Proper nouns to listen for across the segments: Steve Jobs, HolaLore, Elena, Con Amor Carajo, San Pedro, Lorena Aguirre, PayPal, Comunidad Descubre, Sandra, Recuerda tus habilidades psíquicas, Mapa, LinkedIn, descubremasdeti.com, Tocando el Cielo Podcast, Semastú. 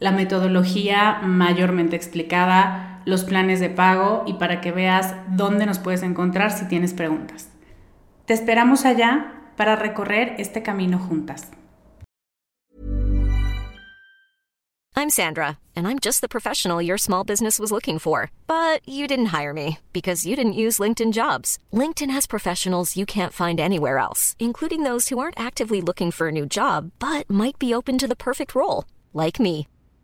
la metodología mayormente explicada, los planes de pago y para que veas dónde nos puedes encontrar si tienes preguntas. Te esperamos allá para recorrer este camino juntas. I'm Sandra, and I'm just the professional your small business was looking for. But you didn't hire me because you didn't use LinkedIn Jobs. LinkedIn has professionals you can't find anywhere else, including those who aren't actively looking for a new job, but might be open to the perfect role, like me.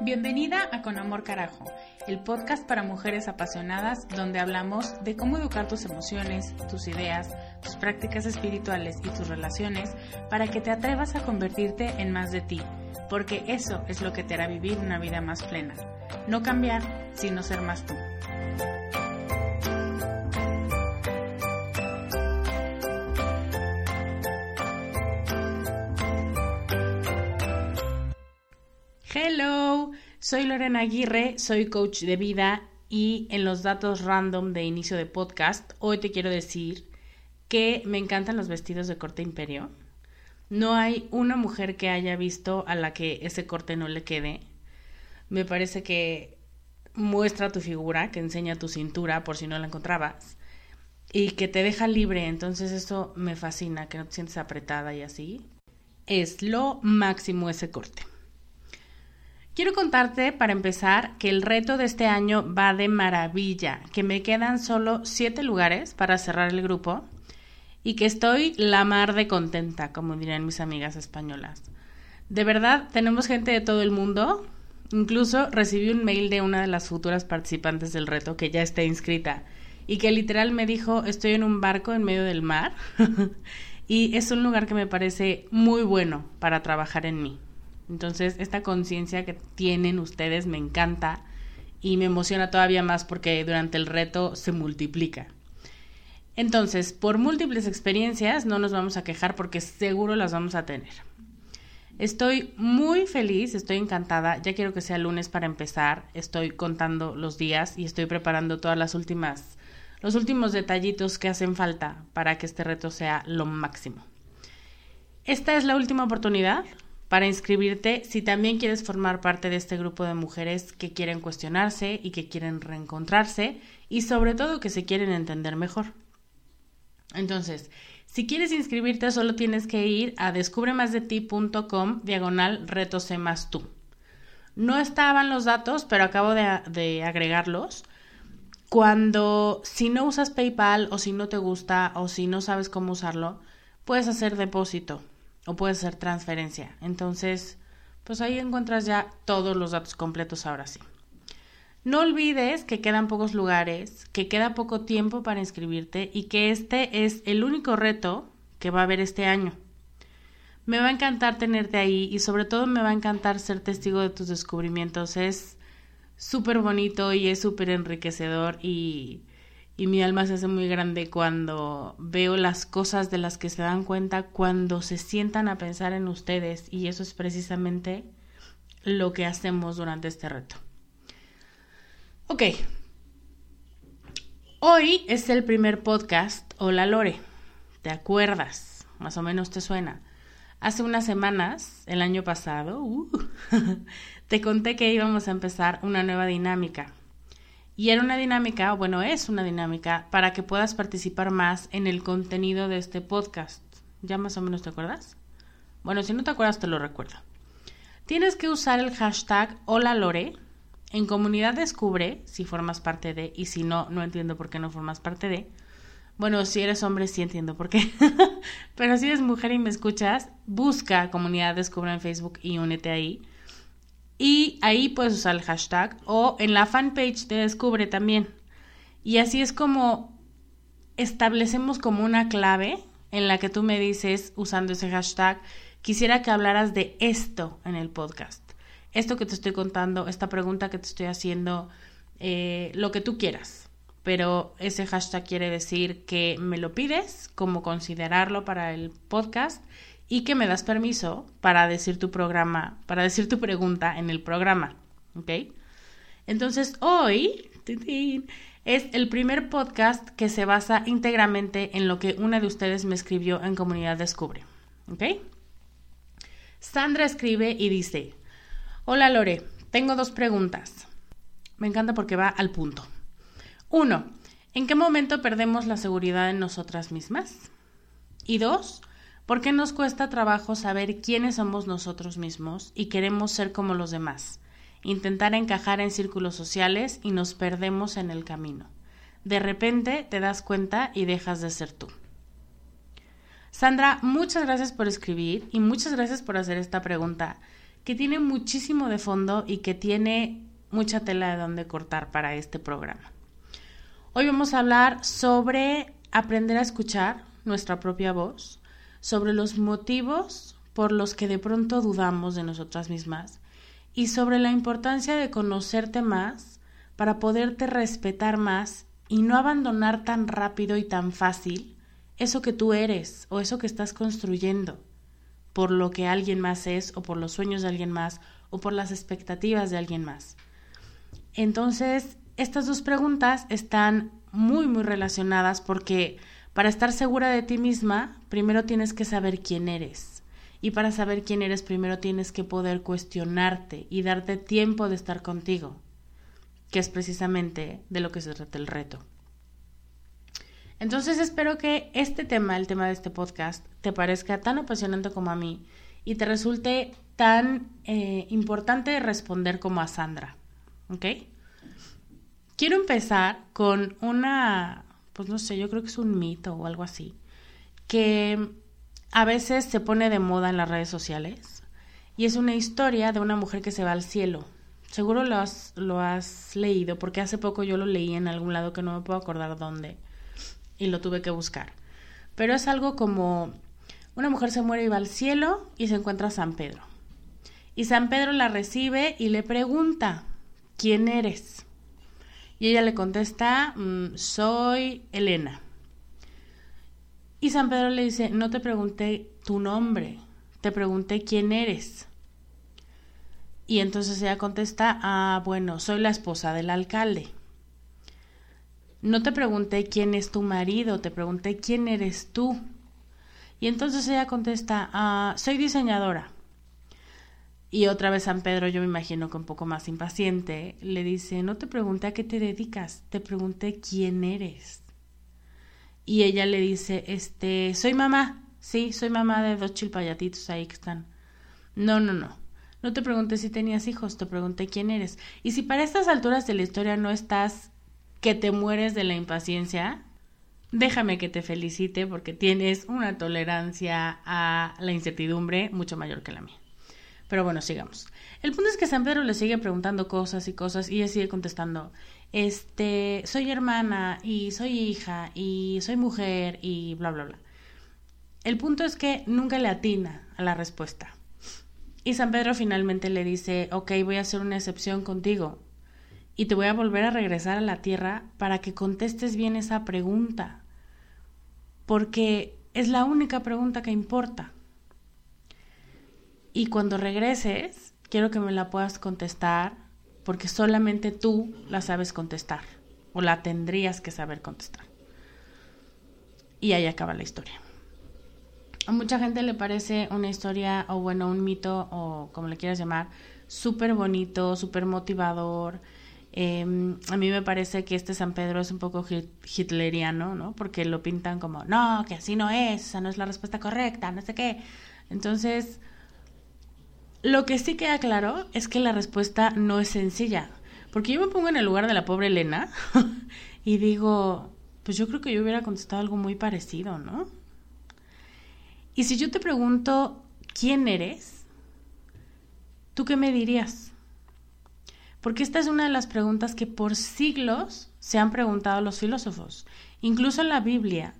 Bienvenida a Con Amor Carajo, el podcast para mujeres apasionadas donde hablamos de cómo educar tus emociones, tus ideas, tus prácticas espirituales y tus relaciones para que te atrevas a convertirte en más de ti, porque eso es lo que te hará vivir una vida más plena. No cambiar, sino ser más tú. Hello, soy Lorena Aguirre, soy coach de vida y en los datos random de inicio de podcast, hoy te quiero decir que me encantan los vestidos de corte imperio. No hay una mujer que haya visto a la que ese corte no le quede. Me parece que muestra tu figura, que enseña tu cintura por si no la encontrabas y que te deja libre, entonces eso me fascina, que no te sientes apretada y así. Es lo máximo ese corte. Quiero contarte para empezar que el reto de este año va de maravilla, que me quedan solo 7 lugares para cerrar el grupo y que estoy la mar de contenta, como dirían mis amigas españolas. De verdad, tenemos gente de todo el mundo. Incluso recibí un mail de una de las futuras participantes del reto que ya está inscrita y que literal me dijo, estoy en un barco en medio del mar y es un lugar que me parece muy bueno para trabajar en mí. Entonces, esta conciencia que tienen ustedes me encanta y me emociona todavía más porque durante el reto se multiplica. Entonces, por múltiples experiencias no nos vamos a quejar porque seguro las vamos a tener. Estoy muy feliz, estoy encantada, ya quiero que sea lunes para empezar. Estoy contando los días y estoy preparando todas los últimos detallitos que hacen falta para que este reto sea lo máximo. Esta es la última oportunidad para inscribirte si también quieres formar parte de este grupo de mujeres que quieren cuestionarse y que quieren reencontrarse y sobre todo que se quieren entender mejor. Entonces, si quieres inscribirte solo tienes que ir a descubremasdeti.com/retosemastú. No estaban los datos, pero acabo de agregarlos. Cuando, si no usas PayPal o si no te gusta o si no sabes cómo usarlo, puedes hacer depósito o puede ser transferencia. Entonces, pues ahí encuentras ya todos los datos completos ahora sí. No olvides que quedan pocos lugares, que queda poco tiempo para inscribirte y que este es el único reto que va a haber este año. Me va a encantar tenerte ahí y sobre todo me va a encantar ser testigo de tus descubrimientos. Es súper bonito y es súper enriquecedor y mi alma se hace muy grande cuando veo las cosas de las que se dan cuenta cuando se sientan a pensar en ustedes, y eso es precisamente lo que hacemos durante este reto. Ok, hoy es el primer podcast HolaLore, ¿te acuerdas? Más o menos te suena. Hace unas semanas, el año pasado, te conté que íbamos a empezar una nueva dinámica. Y era una dinámica, es una dinámica para que puedas participar más en el contenido de este podcast. ¿Ya más o menos te acuerdas? Bueno, si no te acuerdas, te lo recuerdo. Tienes que usar el hashtag HolaLore en Comunidad Descubre, si formas parte de, y si no, no entiendo por qué no formas parte de. Bueno, si eres hombre sí entiendo por qué, pero si eres mujer y me escuchas, busca Comunidad Descubre en Facebook y únete ahí. Y ahí puedes usar el hashtag o en la fanpage de Descubre también. Y así es como establecemos como una clave en la que tú me dices, usando ese hashtag, quisiera que hablaras de esto en el podcast. Esto que te estoy contando, esta pregunta que te estoy haciendo, lo que tú quieras. Pero ese hashtag quiere decir que me lo pides, como considerarlo para el podcast y que me das permiso para decir para decir tu pregunta en el programa, ¿ok? Entonces hoy es el primer podcast que se basa íntegramente en lo que una de ustedes me escribió en Comunidad Descubre, ¿ok? Sandra escribe y dice: Hola Lore, tengo dos preguntas. Me encanta porque va al punto. 1. ¿En qué momento perdemos la seguridad en nosotras mismas? Y 2. ¿Por qué nos cuesta trabajo saber quiénes somos nosotros mismos y queremos ser como los demás? Intentar encajar en círculos sociales y nos perdemos en el camino. De repente te das cuenta y dejas de ser tú. Sandra, muchas gracias por escribir y muchas gracias por hacer esta pregunta que tiene muchísimo de fondo y que tiene mucha tela de donde cortar para este programa. Hoy vamos a hablar sobre aprender a escuchar nuestra propia voz, sobre los motivos por los que de pronto dudamos de nosotras mismas y sobre la importancia de conocerte más para poderte respetar más y no abandonar tan rápido y tan fácil eso que tú eres o eso que estás construyendo por lo que alguien más es o por los sueños de alguien más o por las expectativas de alguien más. Entonces, estas dos preguntas están muy, muy relacionadas porque para estar segura de ti misma, primero tienes que saber quién eres. Y para saber quién eres, primero tienes que poder cuestionarte y darte tiempo de estar contigo, que es precisamente de lo que se trata el reto. Entonces espero que este tema, el tema de este podcast, te parezca tan apasionante como a mí y te resulte tan importante responder como a Sandra, ¿ok? Quiero empezar con una, yo creo que es un mito o algo así, que a veces se pone de moda en las redes sociales y es una historia de una mujer que se va al cielo. Seguro lo has leído porque hace poco yo lo leí en algún lado que no me puedo acordar dónde y lo tuve que buscar. Pero es algo como una mujer se muere y va al cielo y se encuentra a San Pedro. Y San Pedro la recibe y le pregunta, ¿quién eres? Y ella le contesta, soy Elena. Y San Pedro le dice, no te pregunté tu nombre, te pregunté quién eres. Y entonces ella contesta, soy la esposa del alcalde. No te pregunté quién es tu marido, te pregunté quién eres tú. Y entonces ella contesta, soy diseñadora. Y otra vez San Pedro, yo me imagino que un poco más impaciente, le dice, no te pregunté a qué te dedicas, te pregunté quién eres. Y ella le dice, soy mamá, sí, soy mamá de 2 chilpayatitos ahí que están. No te pregunté si tenías hijos, te pregunté quién eres. Y si para estas alturas de la historia no estás que te mueres de la impaciencia, déjame que te felicite porque tienes una tolerancia a la incertidumbre mucho mayor que la mía. Pero bueno, sigamos. El punto es que San Pedro le sigue preguntando cosas y cosas y ella sigue contestando. Soy hermana y soy hija y soy mujer y bla, bla, bla. El punto es que nunca le atina a la respuesta. Y San Pedro finalmente le dice, ok, voy a hacer una excepción contigo y te voy a volver a regresar a la tierra para que contestes bien esa pregunta. Porque es la única pregunta que importa. Y cuando regreses, quiero que me la puedas contestar porque solamente tú la sabes contestar o la tendrías que saber contestar. Y ahí acaba la historia. A mucha gente le parece una historia o bueno, un mito o como le quieras llamar, súper bonito, súper motivador. A mí me parece que este San Pedro es un poco hitleriano, ¿no? Porque lo pintan como, no, que así no es, esa no es la respuesta correcta, no sé qué. Entonces, lo que sí queda claro es que la respuesta no es sencilla. Porque yo me pongo en el lugar de la pobre Elena y digo, pues yo creo que yo hubiera contestado algo muy parecido, ¿no? Y si yo te pregunto, ¿quién eres? ¿Tú qué me dirías? Porque esta es una de las preguntas que por siglos se han preguntado los filósofos. Incluso en la Biblia,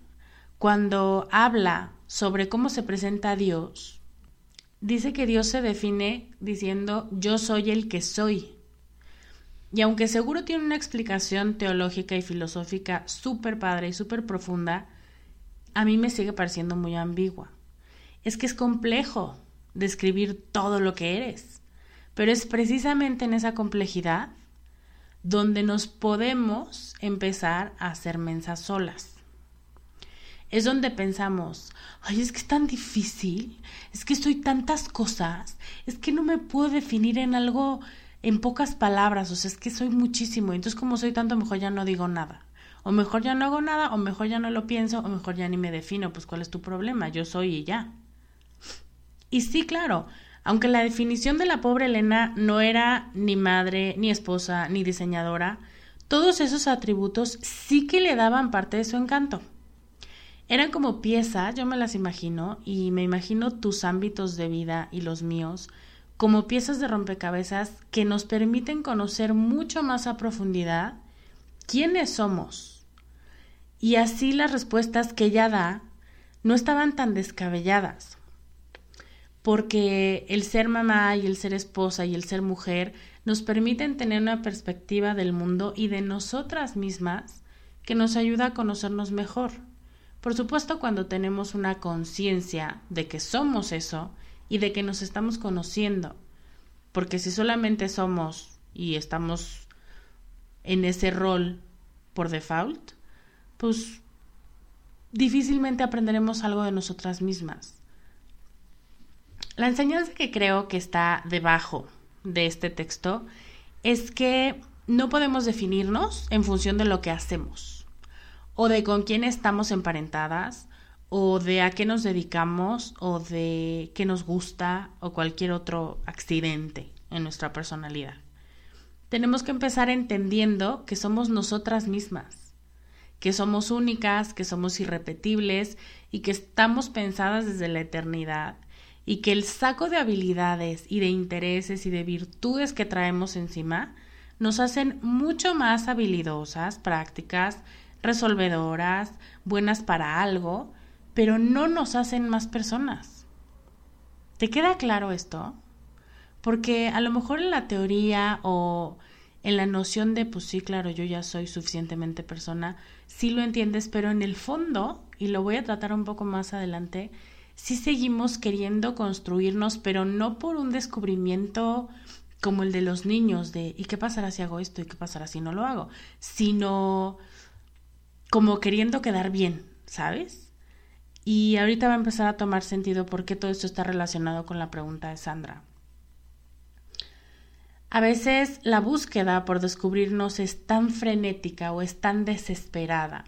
cuando habla sobre cómo se presenta a Dios, dice que Dios se define diciendo, yo soy el que soy. Y aunque seguro tiene una explicación teológica y filosófica súper padre y súper profunda, a mí me sigue pareciendo muy ambigua. Es que es complejo describir todo lo que eres, pero es precisamente en esa complejidad donde nos podemos empezar a hacer mensas solas. Es donde pensamos, ay, es que es tan difícil, es que soy tantas cosas, es que no me puedo definir en algo en pocas palabras, o sea, es que soy muchísimo, entonces como soy tanto, mejor ya no digo nada. O mejor ya no hago nada, o mejor ya no lo pienso, o mejor ya ni me defino. Pues, ¿cuál es tu problema? Yo soy y ya. Y sí, claro, aunque la definición de la pobre Elena no era ni madre, ni esposa, ni diseñadora, todos esos atributos sí que le daban parte de su encanto. Eran como piezas, yo me las imagino, y me imagino tus ámbitos de vida y los míos, como piezas de rompecabezas que nos permiten conocer mucho más a profundidad quiénes somos. Y así las respuestas que ella da no estaban tan descabelladas, porque el ser mamá y el ser esposa y el ser mujer nos permiten tener una perspectiva del mundo y de nosotras mismas que nos ayuda a conocernos mejor. Por supuesto, cuando tenemos una conciencia de que somos eso y de que nos estamos conociendo, porque si solamente somos y estamos en ese rol por default, pues difícilmente aprenderemos algo de nosotras mismas. La enseñanza que creo que está debajo de este texto es que no podemos definirnos en función de lo que hacemos, o de con quién estamos emparentadas, o de a qué nos dedicamos, o de qué nos gusta, o cualquier otro accidente en nuestra personalidad. Tenemos que empezar entendiendo que somos nosotras mismas, que somos únicas, que somos irrepetibles y que estamos pensadas desde la eternidad y que el saco de habilidades y de intereses y de virtudes que traemos encima nos hacen mucho más habilidosas, prácticas, resolvedoras, buenas para algo, pero no nos hacen más personas. ¿Te queda claro esto? Porque a lo mejor en la teoría o en la noción de, pues sí, claro, yo ya soy suficientemente persona, sí lo entiendes, pero en el fondo, y lo voy a tratar un poco más adelante, sí seguimos queriendo construirnos, pero no por un descubrimiento como el de los niños, de ¿y qué pasará si hago esto? ¿Y qué pasará si no lo hago? Sino como queriendo quedar bien, ¿sabes? Y ahorita va a empezar a tomar sentido por qué todo esto está relacionado con la pregunta de Sandra. A veces la búsqueda por descubrirnos es tan frenética o es tan desesperada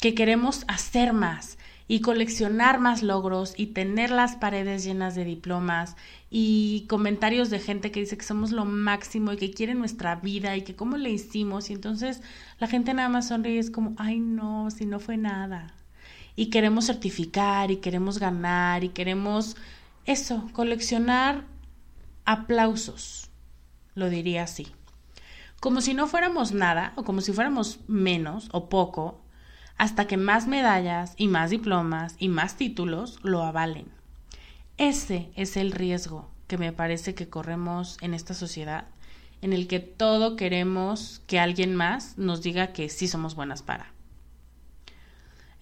que queremos hacer más y coleccionar más logros y tener las paredes llenas de diplomas y comentarios de gente que dice que somos lo máximo y que quiere nuestra vida y que cómo le hicimos. Y entonces la gente nada más sonríe y es como, ay no, si no fue nada. Y queremos certificar y queremos ganar y queremos eso, coleccionar aplausos, lo diría así. Como si no fuéramos nada o como si fuéramos menos o poco, hasta que más medallas y más diplomas y más títulos lo avalen. Ese es el riesgo que me parece que corremos en esta sociedad, en el que todo queremos que alguien más nos diga que sí somos buenas para.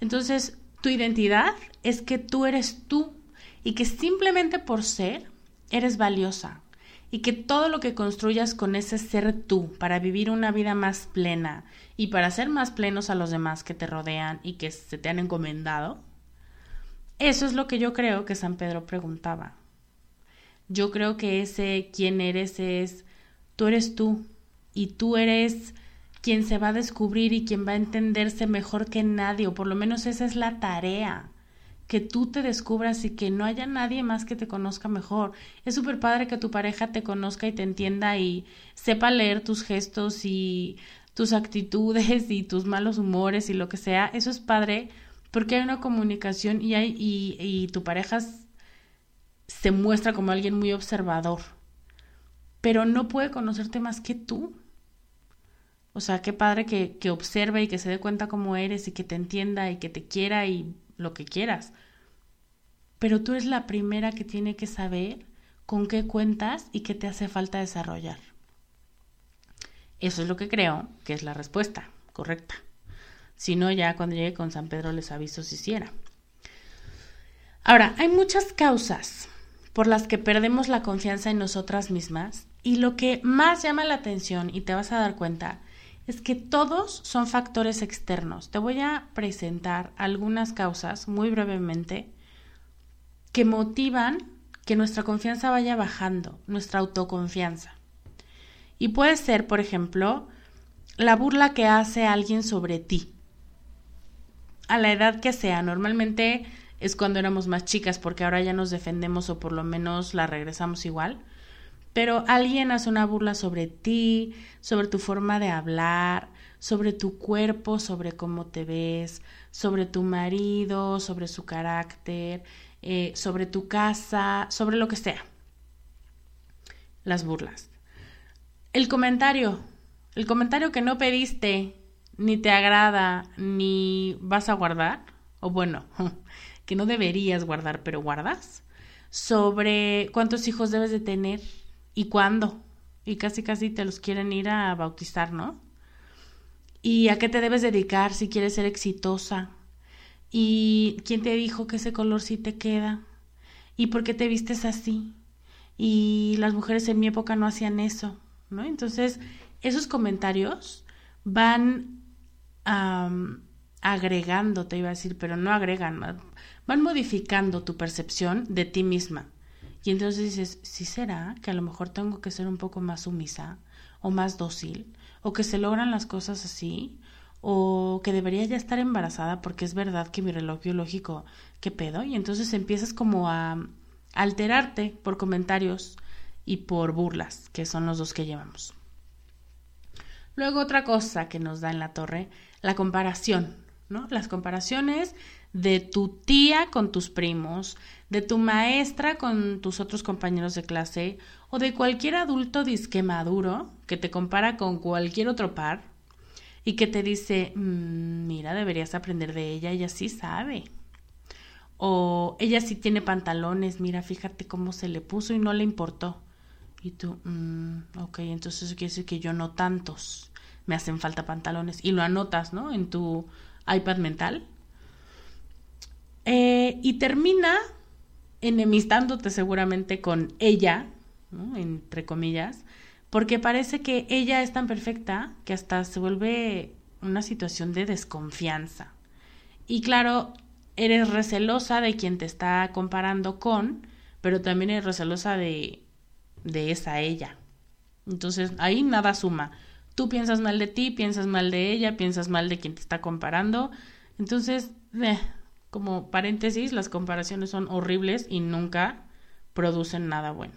Entonces, tu identidad es que tú eres tú y que simplemente por ser eres valiosa y que todo lo que construyas con ese ser tú para vivir una vida más plena y para ser más plenos a los demás que te rodean y que se te han encomendado, eso es lo que yo creo que San Pedro preguntaba. Yo creo que ese quién eres es tú eres tú y tú eres quien se va a descubrir y quien va a entenderse mejor que nadie, o por lo menos esa es la tarea, que tú te descubras y que no haya nadie más que te conozca mejor. Es súper padre que tu pareja te conozca y te entienda y sepa leer tus gestos y tus actitudes y tus malos humores y lo que sea. Eso es padre porque hay una comunicación y tu pareja se muestra como alguien muy observador, pero no puede conocerte más que tú. O sea, qué padre que observe y que se dé cuenta cómo eres y que te entienda y que te quiera y lo que quieras. Pero tú eres la primera que tiene que saber con qué cuentas y qué te hace falta desarrollar. Eso es lo que creo que es la respuesta correcta. Si no, ya cuando llegue con San Pedro les aviso si hiciera. Ahora, hay muchas causas por las que perdemos la confianza en nosotras mismas y lo que más llama la atención, y te vas a dar cuenta, es que todos son factores externos. Te voy a presentar algunas causas muy brevemente que motivan que nuestra confianza vaya bajando, nuestra autoconfianza. Y puede ser, por ejemplo, la burla que hace alguien sobre ti. A la edad que sea, normalmente es cuando éramos más chicas porque ahora ya nos defendemos o por lo menos la regresamos igual. Pero alguien hace una burla sobre ti, sobre tu forma de hablar, sobre tu cuerpo, sobre cómo te ves, sobre tu marido, sobre su carácter, sobre tu casa, sobre lo que sea. Las burlas. El comentario que no pediste, ni te agrada, ni vas a guardar, o bueno, que no deberías guardar, pero guardas, sobre cuántos hijos debes de tener. ¿Y cuándo? Y casi te los quieren ir a bautizar, ¿no? ¿Y a qué te debes dedicar si quieres ser exitosa? ¿Y quién te dijo que ese color sí te queda? ¿Y por qué te vistes así? Y las mujeres en mi época no hacían eso, ¿no? Entonces, esos comentarios van agregando, te iba a decir, pero no agregan, van modificando tu percepción de ti misma. Y entonces dices, ¿sí será que a lo mejor tengo que ser un poco más sumisa o más dócil? ¿O que se logran las cosas así? ¿O que debería ya estar embarazada porque es verdad que mi reloj biológico, qué pedo? Y entonces empiezas como a alterarte por comentarios y por burlas, que son los dos que llevamos. Luego otra cosa que nos da en la torre, la comparación, ¿no? Las comparaciones de tu tía con tus primos, de tu maestra con tus otros compañeros de clase o de cualquier adulto disque maduro que te compara con cualquier otro par y que te dice, mira, deberías aprender de ella, ella sí sabe. O ella sí tiene pantalones, mira, fíjate cómo se le puso y no le importó. Y tú, ok, entonces eso quiere decir que yo no tantos, me hacen falta pantalones. Y lo anotas, ¿no? En tu iPad mental. Y termina enemistándote seguramente con ella, ¿no? Entre comillas, porque parece que ella es tan perfecta que hasta se vuelve una situación de desconfianza. Y claro, eres recelosa de quien te está comparando con, pero también eres recelosa de esa ella. Entonces ahí nada suma. Tú piensas mal de ti, piensas mal de ella, piensas mal de quien te está comparando. Entonces, como paréntesis, las comparaciones son horribles y nunca producen nada bueno.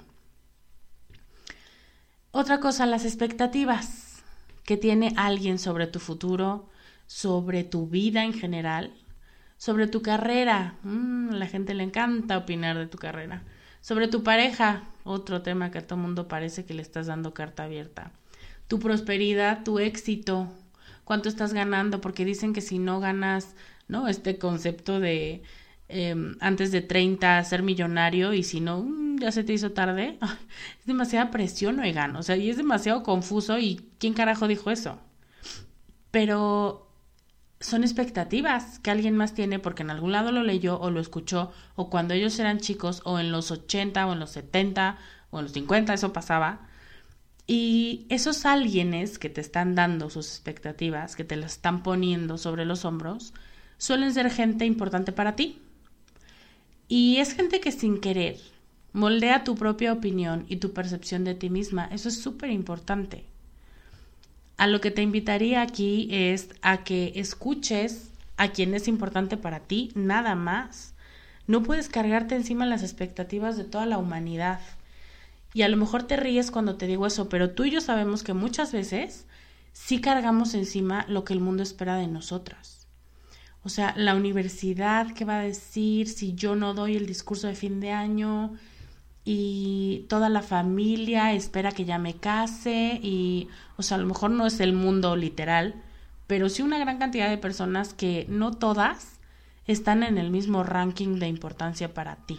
Otra cosa, las expectativas que tiene alguien sobre tu futuro, sobre tu vida en general, sobre tu carrera. La gente le encanta opinar de tu carrera. Sobre tu pareja, otro tema que a todo mundo parece que le estás dando carta abierta. Tu prosperidad, tu éxito, cuánto estás ganando, porque dicen que si no ganas, ¿no? Este concepto de antes de 30 ser millonario y si no, ya se te hizo tarde. Es demasiada presión, oigan, o sea, y es demasiado confuso y ¿quién carajo dijo eso? Pero son expectativas que alguien más tiene porque en algún lado lo leyó o lo escuchó o cuando ellos eran chicos o en los 80 o en los 70 o en los 50, eso pasaba. Y esos alguienes que te están dando sus expectativas, que te las están poniendo sobre los hombros, suelen ser gente importante para ti. Y es gente que sin querer moldea tu propia opinión y tu percepción de ti misma. Eso es súper importante. A lo que te invitaría aquí es a que escuches a quien es importante para ti, nada más. No puedes cargarte encima las expectativas de toda la humanidad. Y a lo mejor te ríes cuando te digo eso, pero tú y yo sabemos que muchas veces sí cargamos encima lo que el mundo espera de nosotras. O sea, la universidad, ¿qué va a decir si yo no doy el discurso de fin de año? Y toda la familia espera que ya me case y, o sea, a lo mejor no es el mundo literal, pero sí una gran cantidad de personas que no todas están en el mismo ranking de importancia para ti.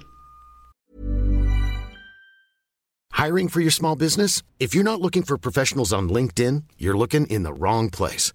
Hiring for your small business? If you're not looking for professionals on LinkedIn, you're looking in the wrong place.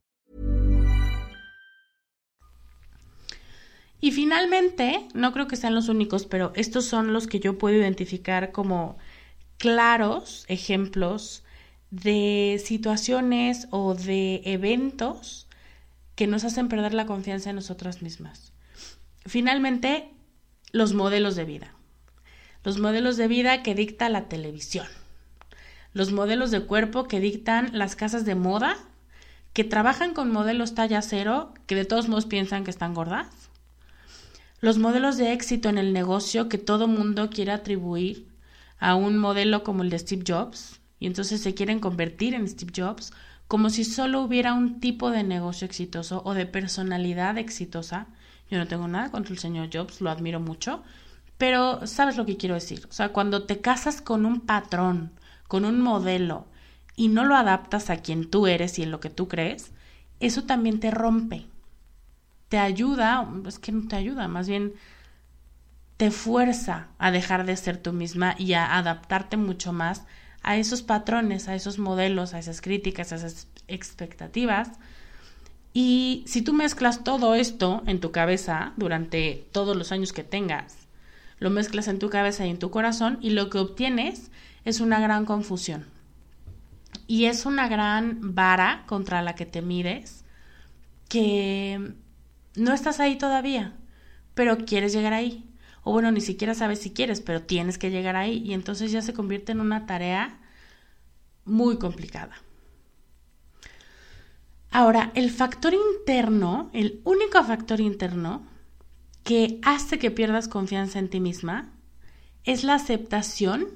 Y finalmente, no creo que sean los únicos, pero estos son los que yo puedo identificar como claros ejemplos de situaciones o de eventos que nos hacen perder la confianza en nosotras mismas. Finalmente, los modelos de vida. Los modelos de vida que dicta la televisión. Los modelos de cuerpo que dictan las casas de moda, que trabajan con modelos talla cero, que de todos modos piensan que están gordas. Los modelos de éxito en el negocio que todo mundo quiere atribuir a un modelo como el de Steve Jobs, y entonces se quieren convertir en Steve Jobs, como si solo hubiera un tipo de negocio exitoso o de personalidad exitosa. Yo no tengo nada contra el señor Jobs, lo admiro mucho, pero sabes lo que quiero decir. O sea, cuando te casas con un patrón, con un modelo, y no lo adaptas a quien tú eres y en lo que tú crees, eso también te rompe. Te ayuda, es que no te ayuda, más bien te fuerza a dejar de ser tú misma y a adaptarte mucho más a esos patrones, a esos modelos, a esas críticas, a esas expectativas. Y si tú mezclas todo esto en tu cabeza durante todos los años que tengas, lo mezclas en tu cabeza y en tu corazón y lo que obtienes es una gran confusión. Y es una gran vara contra la que te mides que no estás ahí todavía, pero quieres llegar ahí. O bueno, ni siquiera sabes si quieres, pero tienes que llegar ahí. Y entonces ya se convierte en una tarea muy complicada. Ahora, el factor interno, el único factor interno que hace que pierdas confianza en ti misma es la aceptación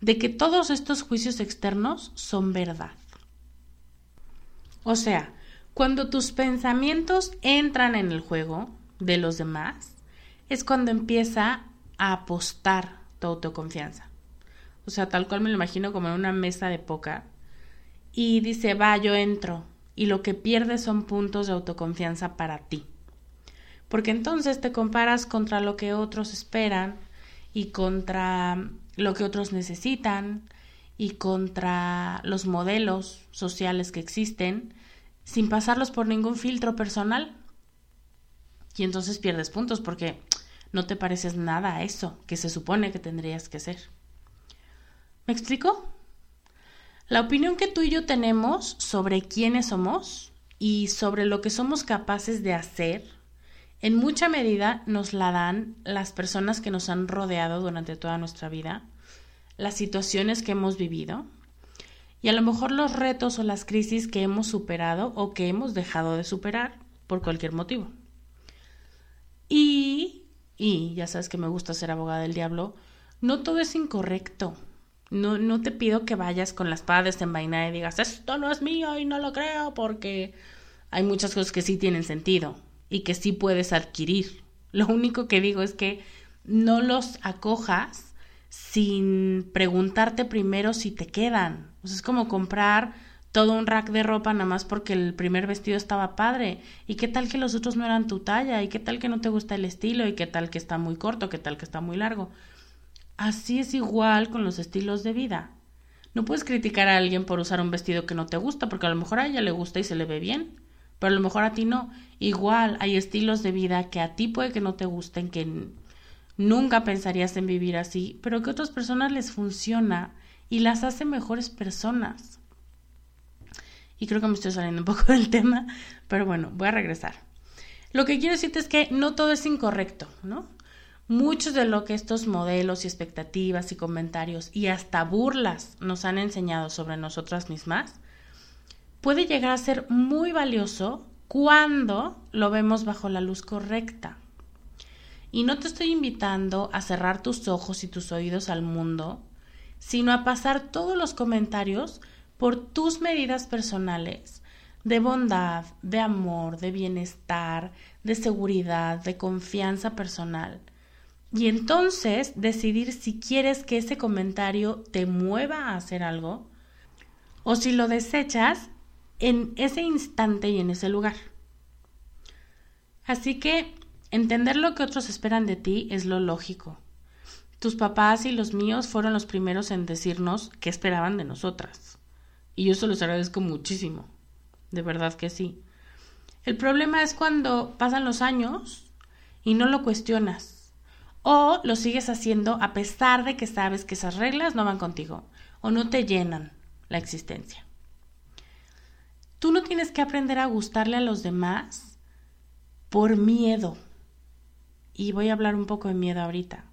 de que todos estos juicios externos son verdad. O sea, cuando tus pensamientos entran en el juego de los demás, es cuando empieza a apostar tu autoconfianza. O sea, tal cual me lo imagino como en una mesa de póker. Y dice, va, yo entro. Y lo que pierdes son puntos de autoconfianza para ti. Porque entonces te comparas contra lo que otros esperan y contra lo que otros necesitan y contra los modelos sociales que existen sin pasarlos por ningún filtro personal. Y entonces pierdes puntos porque no te pareces nada a eso que se supone que tendrías que ser. ¿Me explico? La opinión que tú y yo tenemos sobre quiénes somos y sobre lo que somos capaces de hacer, en mucha medida nos la dan las personas que nos han rodeado durante toda nuestra vida, las situaciones que hemos vivido y a lo mejor los retos o las crisis que hemos superado o que hemos dejado de superar por cualquier motivo. Y ya sabes que me gusta ser abogada del diablo, no todo es incorrecto. No te pido que vayas con la espada desenvainada y digas, esto no es mío y no lo creo, porque hay muchas cosas que sí tienen sentido y que sí puedes adquirir. Lo único que digo es que no los acojas sin preguntarte primero si te quedan. O sea, es como comprar todo un rack de ropa nada más porque el primer vestido estaba padre. ¿Y qué tal que los otros no eran tu talla? ¿Y qué tal que no te gusta el estilo? ¿Y qué tal que está muy corto? ¿Qué tal que está muy largo? Así es igual con los estilos de vida. No puedes criticar a alguien por usar un vestido que no te gusta, porque a lo mejor a ella le gusta y se le ve bien, pero a lo mejor a ti no. Igual hay estilos de vida que a ti puede que no te gusten, que nunca pensarías en vivir así, pero que a otras personas les funciona y las hace mejores personas. Y creo que me estoy saliendo un poco del tema, pero bueno, voy a regresar. Lo que quiero decirte es que no todo es incorrecto, ¿no? Muchos de lo que estos modelos y expectativas y comentarios y hasta burlas nos han enseñado sobre nosotras mismas puede llegar a ser muy valioso cuando lo vemos bajo la luz correcta. Y no te estoy invitando a cerrar tus ojos y tus oídos al mundo, sino a pasar todos los comentarios por tus medidas personales de bondad, de amor, de bienestar, de seguridad, de confianza personal. Y entonces decidir si quieres que ese comentario te mueva a hacer algo o si lo desechas en ese instante y en ese lugar. Así que entender lo que otros esperan de ti es lo lógico. Tus papás y los míos fueron los primeros en decirnos qué esperaban de nosotras. Y yo se los agradezco muchísimo. De verdad que sí. El problema es cuando pasan los años y no lo cuestionas. O lo sigues haciendo a pesar de que sabes que esas reglas no van contigo o no te llenan la existencia. Tú no tienes que aprender a gustarle a los demás por miedo. Y voy a hablar un poco de miedo ahorita.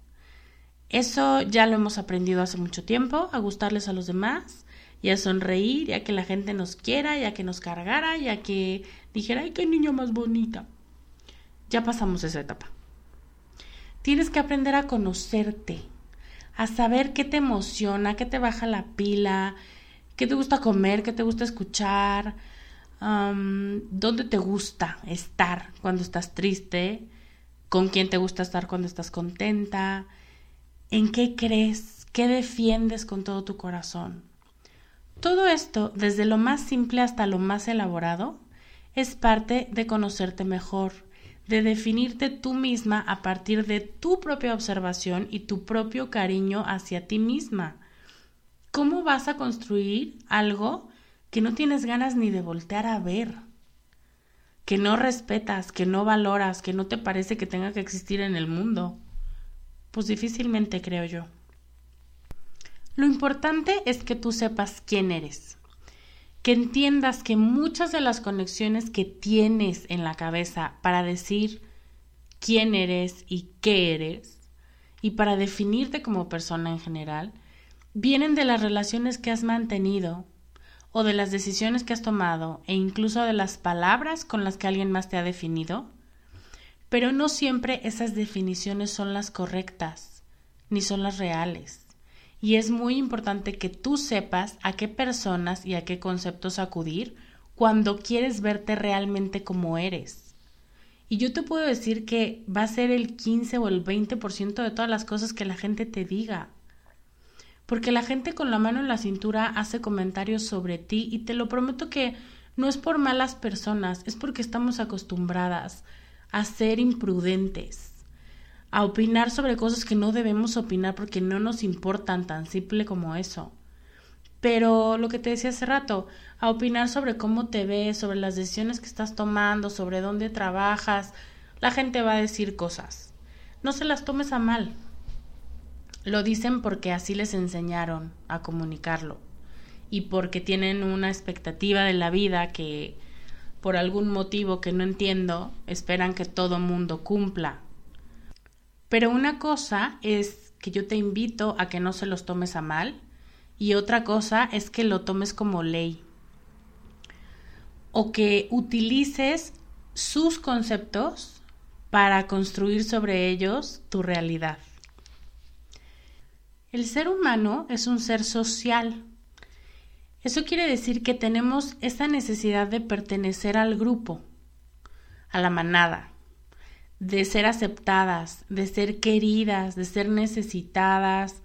Eso ya lo hemos aprendido hace mucho tiempo, a gustarles a los demás y a sonreír y a que la gente nos quiera y a que nos cargara y a que dijera, ¡ay, qué niña más bonita! Ya pasamos esa etapa. Tienes que aprender a conocerte, a saber qué te emociona, qué te baja la pila, qué te gusta comer, qué te gusta escuchar, dónde te gusta estar cuando estás triste, con quién te gusta estar cuando estás contenta, en qué crees, qué defiendes con todo tu corazón. Todo esto, desde lo más simple hasta lo más elaborado, es parte de conocerte mejor, de definirte tú misma a partir de tu propia observación y tu propio cariño hacia ti misma. ¿Cómo vas a construir algo que no tienes ganas ni de voltear a ver? Que no respetas, que no valoras, que no te parece que tenga que existir en el mundo. Pues difícilmente, creo yo. Lo importante es que tú sepas quién eres. Que entiendas que muchas de las conexiones que tienes en la cabeza para decir quién eres y qué eres, y para definirte como persona en general, vienen de las relaciones que has mantenido, o de las decisiones que has tomado, e incluso de las palabras con las que alguien más te ha definido, pero no siempre esas definiciones son las correctas, ni son las reales. Y es muy importante que tú sepas a qué personas y a qué conceptos acudir cuando quieres verte realmente como eres. Y yo te puedo decir que va a ser el 15 o el 20% de todas las cosas que la gente te diga. Porque la gente con la mano en la cintura hace comentarios sobre ti y te lo prometo que no es por malas personas, es porque estamos acostumbradas a ser imprudentes, a opinar sobre cosas que no debemos opinar porque no nos importan, tan simple como eso. Pero lo que te decía hace rato, a opinar sobre cómo te ves, sobre las decisiones que estás tomando, sobre dónde trabajas, la gente va a decir cosas. No se las tomes a mal. Lo dicen porque así les enseñaron a comunicarlo y porque tienen una expectativa de la vida que, por algún motivo que no entiendo, esperan que todo mundo cumpla. Pero una cosa es que yo te invito a que no se los tomes a mal y otra cosa es que lo tomes como ley o que utilices sus conceptos para construir sobre ellos tu realidad. El ser humano es un ser social. Eso quiere decir que tenemos esa necesidad de pertenecer al grupo, a la manada, de ser aceptadas, de ser queridas, de ser necesitadas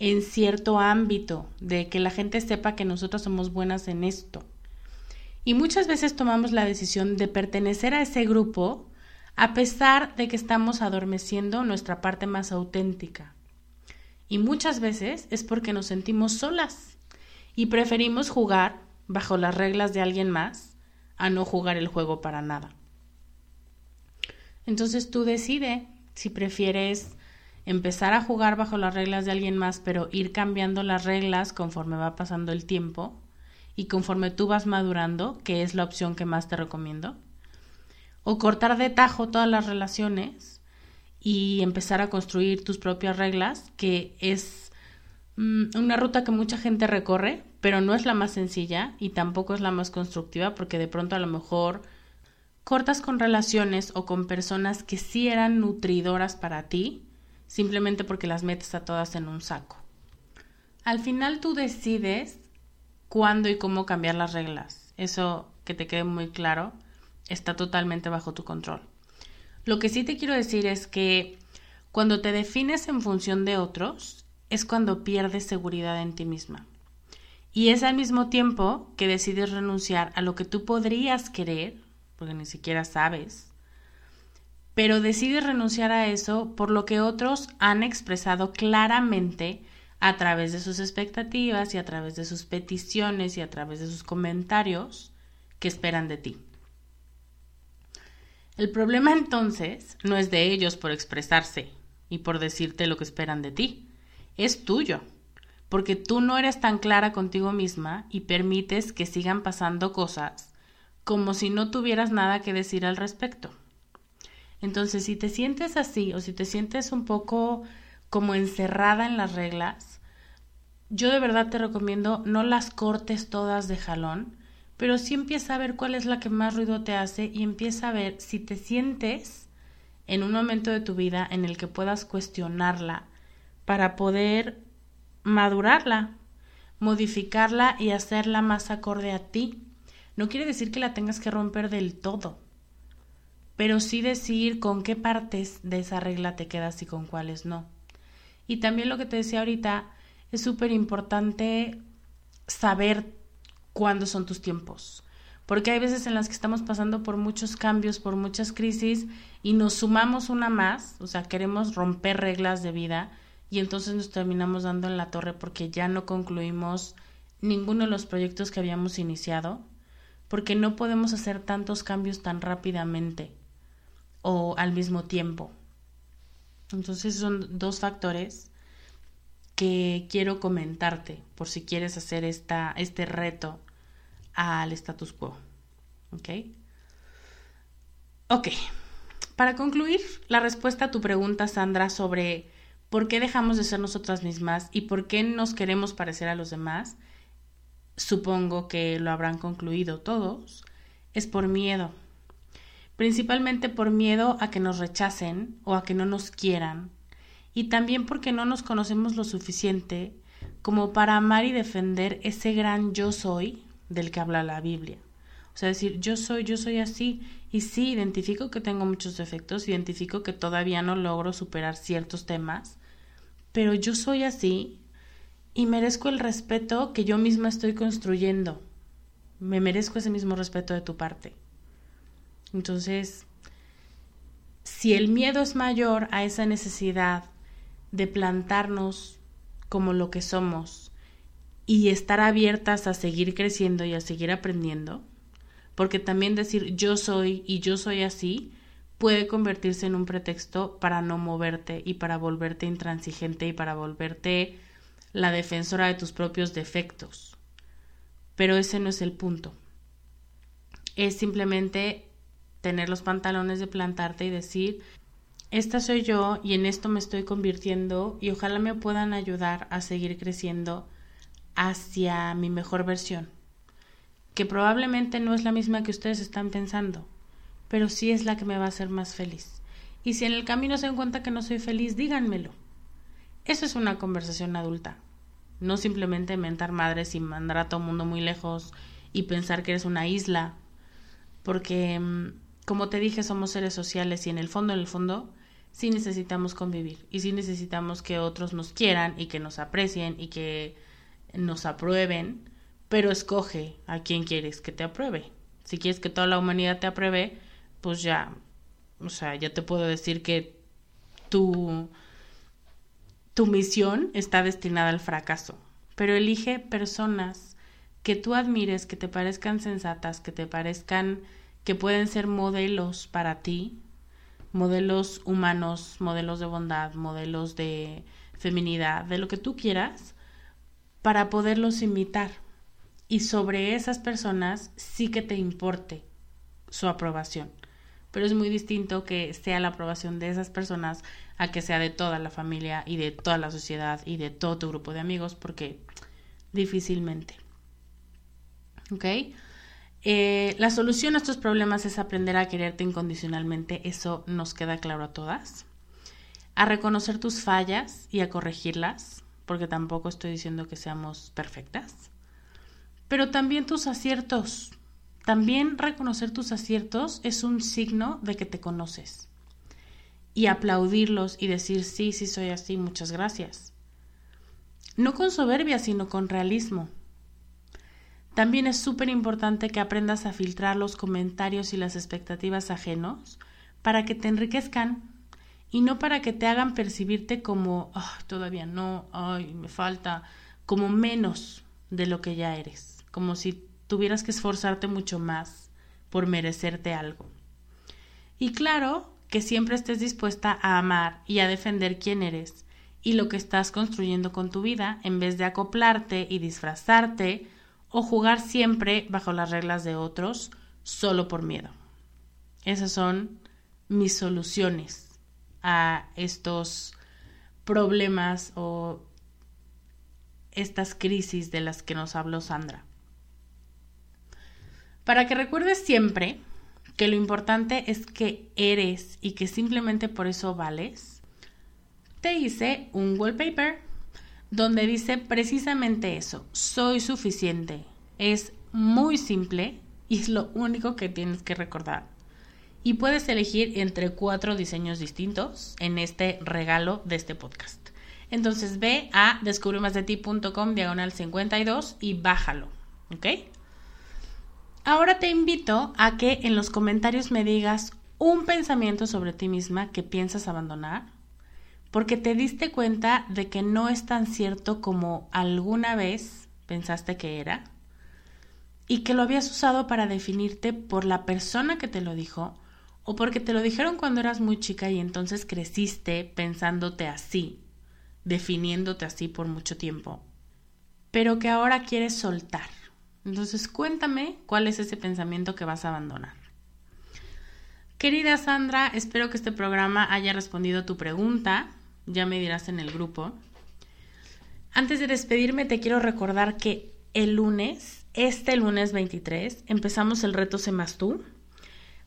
en cierto ámbito, de que la gente sepa que nosotros somos buenas en esto. Y muchas veces tomamos la decisión de pertenecer a ese grupo a pesar de que estamos adormeciendo nuestra parte más auténtica. Y muchas veces es porque nos sentimos solas y preferimos jugar bajo las reglas de alguien más a no jugar el juego para nada. Entonces tú decides si prefieres empezar a jugar bajo las reglas de alguien más, pero ir cambiando las reglas conforme va pasando el tiempo y conforme tú vas madurando, que es la opción que más te recomiendo, o cortar de tajo todas las relaciones y empezar a construir tus propias reglas, que es una ruta que mucha gente recorre, pero no es la más sencilla y tampoco es la más constructiva, porque de pronto a lo mejor cortas con relaciones o con personas que sí eran nutridoras para ti, simplemente porque las metes a todas en un saco. Al final tú decides cuándo y cómo cambiar las reglas. Eso, que te quede muy claro, está totalmente bajo tu control. Lo que sí te quiero decir es que cuando te defines en función de otros, es cuando pierdes seguridad en ti misma. Y es al mismo tiempo que decides renunciar a lo que tú podrías querer, porque ni siquiera sabes, pero decides renunciar a eso por lo que otros han expresado claramente a través de sus expectativas y a través de sus peticiones y a través de sus comentarios que esperan de ti. El problema entonces no es de ellos por expresarse y por decirte lo que esperan de ti, es tuyo, porque tú no eres tan clara contigo misma y permites que sigan pasando cosas como si no tuvieras nada que decir al respecto. Entonces, si te sientes así o si te sientes un poco como encerrada en las reglas, yo de verdad te recomiendo no las cortes todas de jalón, pero sí empieza a ver cuál es la que más ruido te hace y empieza a ver si te sientes en un momento de tu vida en el que puedas cuestionarla para poder madurarla, modificarla y hacerla más acorde a ti. No quiere decir que la tengas que romper del todo, pero sí decir con qué partes de esa regla te quedas y con cuáles no. Y también lo que te decía ahorita, es súper importante saber cuándo son tus tiempos, porque hay veces en las que estamos pasando por muchos cambios, por muchas crisis y nos sumamos una más, o sea, queremos romper reglas de vida y entonces nos terminamos dando en la torre porque ya no concluimos ninguno de los proyectos que habíamos iniciado, porque no podemos hacer tantos cambios tan rápidamente o al mismo tiempo. Entonces son dos factores que quiero comentarte por si quieres hacer este reto al status quo. ¿Ok? Para concluir, la respuesta a tu pregunta, Sandra, sobre por qué dejamos de ser nosotras mismas y por qué nos queremos parecer a los demás, supongo que lo habrán concluido todos, es por miedo. Principalmente por miedo a que nos rechacen o a que no nos quieran, y también porque no nos conocemos lo suficiente como para amar y defender ese gran yo soy del que habla la Biblia. O sea, decir yo soy así, y sí, identifico que tengo muchos defectos, identifico que todavía no logro superar ciertos temas, pero yo soy así. Y merezco el respeto que yo misma estoy construyendo. Me merezco ese mismo respeto de tu parte. Entonces, si el miedo es mayor a esa necesidad de plantarnos como lo que somos y estar abiertas a seguir creciendo y a seguir aprendiendo, porque también decir yo soy y yo soy así puede convertirse en un pretexto para no moverte y para volverte intransigente y para volverte la defensora de tus propios defectos. Pero ese no es el punto. Es simplemente tener los pantalones de plantarte y decir, esta soy yo y en esto me estoy convirtiendo y ojalá me puedan ayudar a seguir creciendo, hacia mi mejor versión, que probablemente no es la misma que ustedes están pensando, pero sí es la que me va a hacer más feliz. Y si en el camino se dan cuenta que no soy feliz, díganmelo. Eso es una conversación adulta. No simplemente mentar madres y mandar a todo el mundo muy lejos y pensar que eres una isla. Porque, como te dije, somos seres sociales y en el fondo, sí necesitamos convivir. Y sí necesitamos que otros nos quieran y que nos aprecien y que nos aprueben. Pero escoge a quién quieres que te apruebe. Si quieres que toda la humanidad te apruebe, pues ya... O sea, yo te puedo decir que tu misión está destinada al fracaso. Pero elige personas que tú admires, que te parezcan sensatas, que te parezcan que pueden ser modelos para ti, modelos humanos, modelos de bondad, modelos de feminidad, de lo que tú quieras, para poderlos imitar. Y sobre esas personas sí que te importe su aprobación. Pero es muy distinto que sea la aprobación de esas personas a que sea de toda la familia y de toda la sociedad y de todo tu grupo de amigos, porque difícilmente. ¿Ok? La solución a estos problemas es aprender a quererte incondicionalmente, eso nos queda claro a todas. A reconocer tus fallas y a corregirlas, porque tampoco estoy diciendo que seamos perfectas. Pero también tus aciertos. También reconocer tus aciertos es un signo de que te conoces. Y aplaudirlos y decir, sí, sí soy así, muchas gracias. No con soberbia, sino con realismo. También es súper importante que aprendas a filtrar los comentarios y las expectativas ajenos para que te enriquezcan y no para que te hagan percibirte como, oh, todavía no, ay, me falta, como menos de lo que ya eres, como si tuvieras que esforzarte mucho más por merecerte algo. Y claro, que siempre estés dispuesta a amar y a defender quién eres y lo que estás construyendo con tu vida, en vez de acoplarte y disfrazarte o jugar siempre bajo las reglas de otros solo por miedo. Esas son mis soluciones a estos problemas o estas crisis de las que nos habló Sandra. Para que recuerdes siempre que lo importante es que eres y que simplemente por eso vales, te hice un wallpaper donde dice precisamente eso, soy suficiente. Es muy simple y es lo único que tienes que recordar. Y puedes elegir entre 4 diseños distintos en este regalo de este podcast. Entonces ve a descubremasdeti.com/52 y bájalo, ¿ok? Ahora te invito a que en los comentarios me digas un pensamiento sobre ti misma que piensas abandonar, porque te diste cuenta de que no es tan cierto como alguna vez pensaste que era y que lo habías usado para definirte por la persona que te lo dijo o porque te lo dijeron cuando eras muy chica y entonces creciste pensándote así, definiéndote así por mucho tiempo, pero que ahora quieres soltar. Entonces, cuéntame cuál es ese pensamiento que vas a abandonar. Querida Sandra, espero que este programa haya respondido a tu pregunta. Ya me dirás en el grupo. Antes de despedirme, te quiero recordar que el lunes, este lunes 23, empezamos el reto Semastú,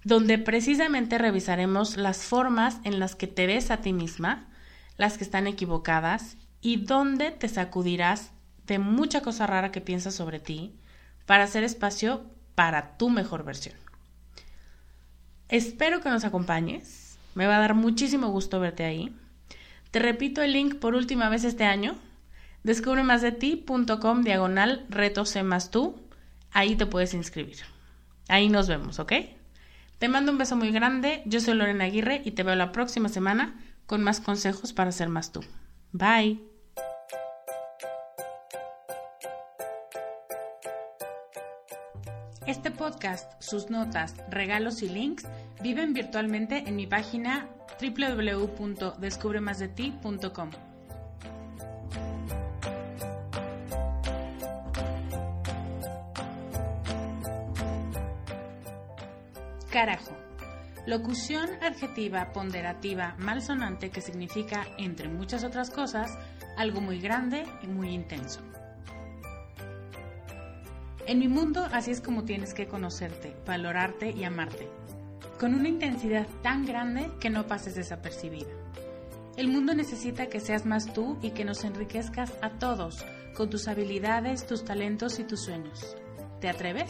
donde precisamente revisaremos las formas en las que te ves a ti misma, las que están equivocadas y donde te sacudirás de mucha cosa rara que piensas sobre ti, para hacer espacio para tu mejor versión. Espero que nos acompañes. Me va a dar muchísimo gusto verte ahí. Te repito el link por última vez este año. descubremasdeti.com/retosemastú. Ahí te puedes inscribir. Ahí nos vemos, ¿ok? Te mando un beso muy grande. Yo soy Lorena Aguirre y te veo la próxima semana con más consejos para ser más tú. Bye. Este podcast, sus notas, regalos y links viven virtualmente en mi página www.descubremasdeti.com. Carajo. Locución adjetiva ponderativa malsonante que significa, entre muchas otras cosas, algo muy grande y muy intenso. En mi mundo, así es como tienes que conocerte, valorarte y amarte, con una intensidad tan grande que no pases desapercibida. El mundo necesita que seas más tú y que nos enriquezcas a todos con tus habilidades, tus talentos y tus sueños. ¿Te atreves?